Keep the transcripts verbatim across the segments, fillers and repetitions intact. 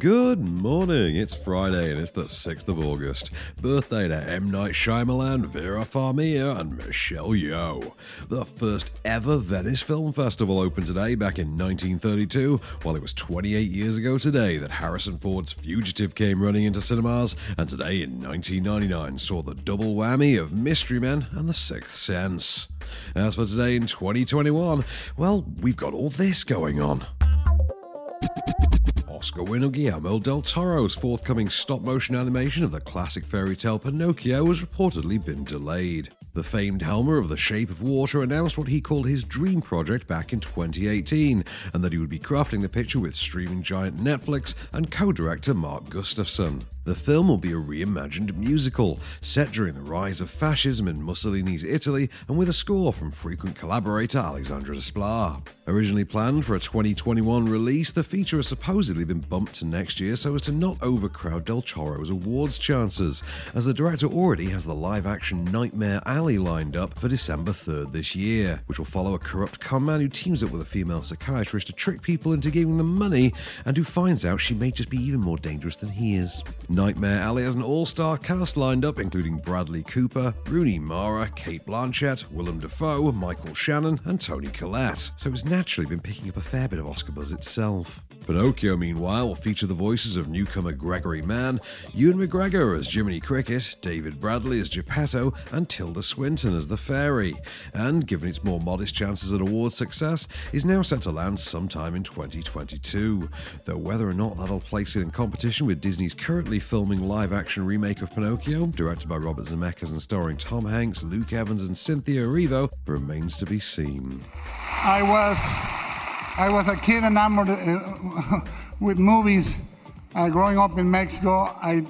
Good morning. It's Friday and it's the sixth of August. Birthday to M. Night Shyamalan, Vera Farmiga and Michelle Yeoh. The first ever Venice Film Festival opened today back in nineteen thirty-two, while it was twenty-eight years ago today that Harrison Ford's Fugitive came running into cinemas, and today in nineteen ninety-nine saw the double whammy of Mystery Men and The Sixth Sense. As for today in twenty twenty-one, well, we've got all this going on. Oscar winner Guillermo del Toro's forthcoming stop-motion animation of the classic fairy tale Pinocchio has reportedly been delayed. The famed helmer of The Shape of Water announced what he called his dream project back in twenty eighteen, and that he would be crafting the picture with streaming giant Netflix and co-director Mark Gustafson. The film will be a reimagined musical, set during the rise of fascism in Mussolini's Italy and with a score from frequent collaborator Alexandre Desplat. Originally planned for a twenty twenty-one release, the feature has supposedly been bumped to next year so as to not overcrowd Del Toro's awards chances, as the director already has the live-action Nightmare Alley lined up for December third this year, which will follow a corrupt con man who teams up with a female psychiatrist to trick people into giving them money and who finds out she may just be even more dangerous than he is. Nightmare Alley has an all-star cast lined up including Bradley Cooper, Rooney Mara, Kate Blanchett, Willem Dafoe, Michael Shannon and Tony Collette, so it's naturally been picking up a fair bit of Oscar buzz itself. Pinocchio, meanwhile, will feature the voices of newcomer Gregory Mann, Ewan McGregor as Jiminy Cricket, David Bradley as Geppetto, and Tilda Swinton as the fairy, and, given its more modest chances at award success, is now set to land sometime in twenty twenty-two, though whether or not that'll place it in competition with Disney's currently filming live-action remake of Pinocchio, directed by Robert Zemeckis and starring Tom Hanks, Luke Evans and Cynthia Erivo, remains to be seen. I was... I was a kid enamored uh, with movies. Uh, growing up in Mexico, I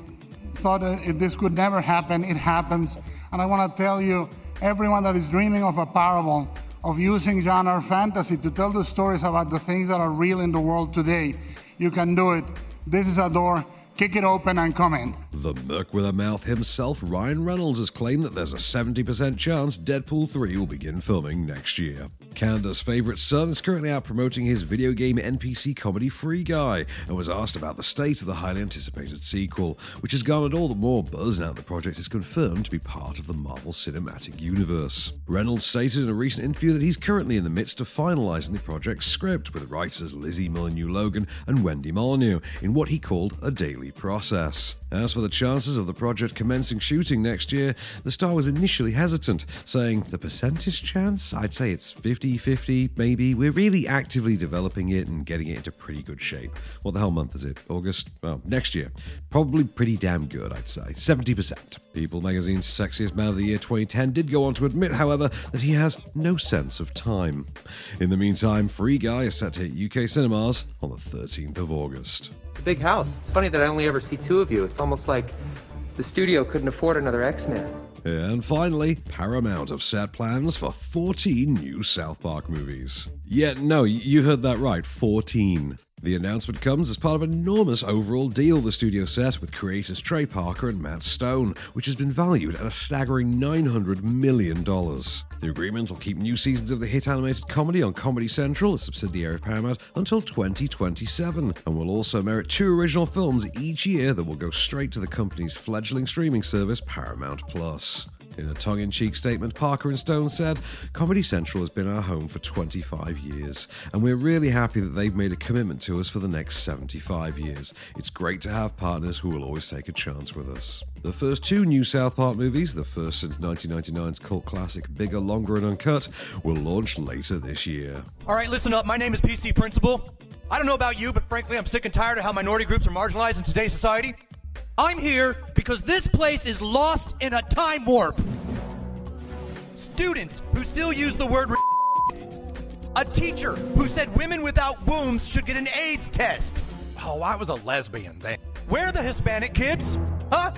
thought uh, if this could never happen, it happens. And I want to tell you, everyone that is dreaming of a parable, of using genre fantasy to tell the stories about the things that are real in the world today, you can do it. This is a door. Kick it open and come in. The Merc with a Mouth himself, Ryan Reynolds, has claimed that there's a seventy percent chance Deadpool three will begin filming next year. Canada's favourite son is currently out promoting his video game N P C comedy Free Guy and was asked about the state of the highly anticipated sequel, which has garnered all the more buzz now the project is confirmed to be part of the Marvel Cinematic Universe. Reynolds stated in a recent interview that he's currently in the midst of finalising the project's script with writers Lizzie Molyneux-Logan and Wendy Molyneux in what he called a daily process. As for the chances of the project commencing shooting next year, the star was initially hesitant, saying, "The percentage chance? I'd say it's fifty-fifty, maybe. We're really actively developing it and getting it into pretty good shape. What the hell month is it? August? Well, next year. Probably pretty damn good, I'd say. seventy percent. People magazine's Sexiest Man of the Year twenty ten did go on to admit, however, that he has no sense of time. In the meantime, Free Guy is set to hit U K cinemas on the thirteenth of August. Big house. It's funny that I only ever see two of you. It's almost like the studio couldn't afford another X-Man. And finally, Paramount have set plans for fourteen new South Park movies. Yeah, no, you heard that right, fourteen. The announcement comes as part of an enormous overall deal the studio set with creators Trey Parker and Matt Stone, which has been valued at a staggering nine hundred million dollars. The agreement will keep new seasons of the hit animated comedy on Comedy Central, a subsidiary of Paramount, until twenty twenty-seven, and will also merit two original films each year that will go straight to the company's fledgling streaming service, Paramount Plus. In a tongue-in-cheek statement, Parker and Stone said, "Comedy Central has been our home for twenty-five years, and we're really happy that they've made a commitment to us for the next seventy-five years. It's great to have partners who will always take a chance with us." The first two new South Park movies, the first since nineteen ninety-nine's cult classic Bigger, Longer and Uncut, will launch later this year. All right, listen up. My name is P C Principal. I don't know about you, but frankly, I'm sick and tired of how minority groups are marginalized in today's society. I'm here because this place is lost in a time warp. Students who still use the word re- a teacher who said women without wombs should get an AIDS test. Oh, I was a lesbian then. Where are the Hispanic kids? Huh?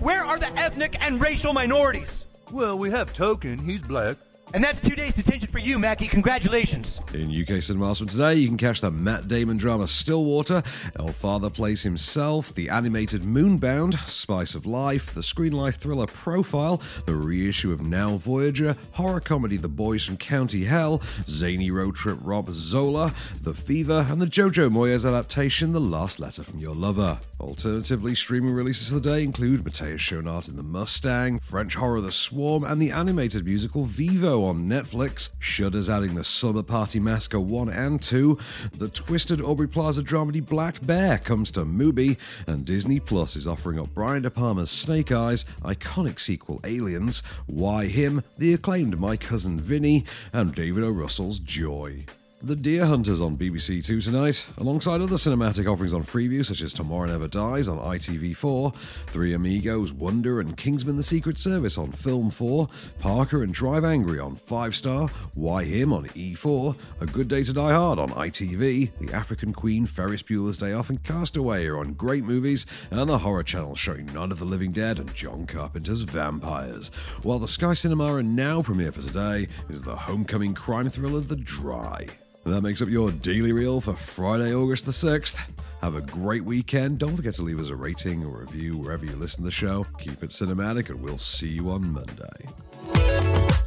Where are the ethnic and racial minorities? Well, we have Token, he's black. And that's two days detention for you, Mackie. Congratulations. In U K Cinema Awesome today, you can catch the Matt Damon drama Stillwater, El Father Plays Himself, the animated Moonbound, Spice of Life, the screen life thriller Profile, the reissue of Now Voyager, horror comedy The Boys from County Hell, zany road trip Rob Zola, The Fever, and the Jojo Moyes adaptation The Last Letter from Your Lover. Alternatively, streaming releases for the day include Matthias Schoenaert in The Mustang, French horror The Swarm, and the animated musical Vivo on Netflix, Shudder's adding The Summer Party Massacre one and two, the twisted Aubrey Plaza dramedy Black Bear comes to Mubi, and Disney Plus is offering up Brian De Palma's Snake Eyes, iconic sequel Aliens, Why Him, the acclaimed My Cousin Vinny, and David O. Russell's Joy. The Deer Hunter's on B B C Two tonight, alongside other cinematic offerings on Freeview such as Tomorrow Never Dies on I T V four, Three Amigos, Wonder and Kingsman The Secret Service on Film four, Parker and Drive Angry on five star, Why Him on E four, A Good Day to Die Hard on I T V, The African Queen, Ferris Bueller's Day Off and Castaway are on Great Movies, and the Horror Channel showing None of the Living Dead and John Carpenter's Vampires, while the Sky Cinema and Now premiere for today is the homecoming crime thriller The Dry. That makes up your Daily Reel for Friday, August the sixth. Have a great weekend. Don't forget to leave us a rating or review wherever you listen to the show. Keep it cinematic and we'll see you on Monday.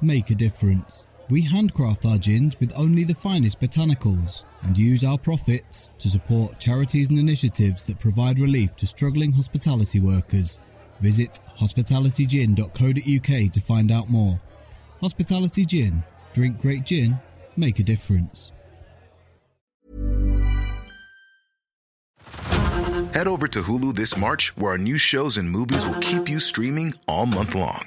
Make a difference. We handcraft our gins with only the finest botanicals and use our profits to support charities and initiatives that provide relief to struggling hospitality workers. Visit hospitality gin dot co dot uk to find out more. Hospitality Gin. Drink great gin. Make a difference. Head over to Hulu this March, where our new shows and movies will keep you streaming all month long.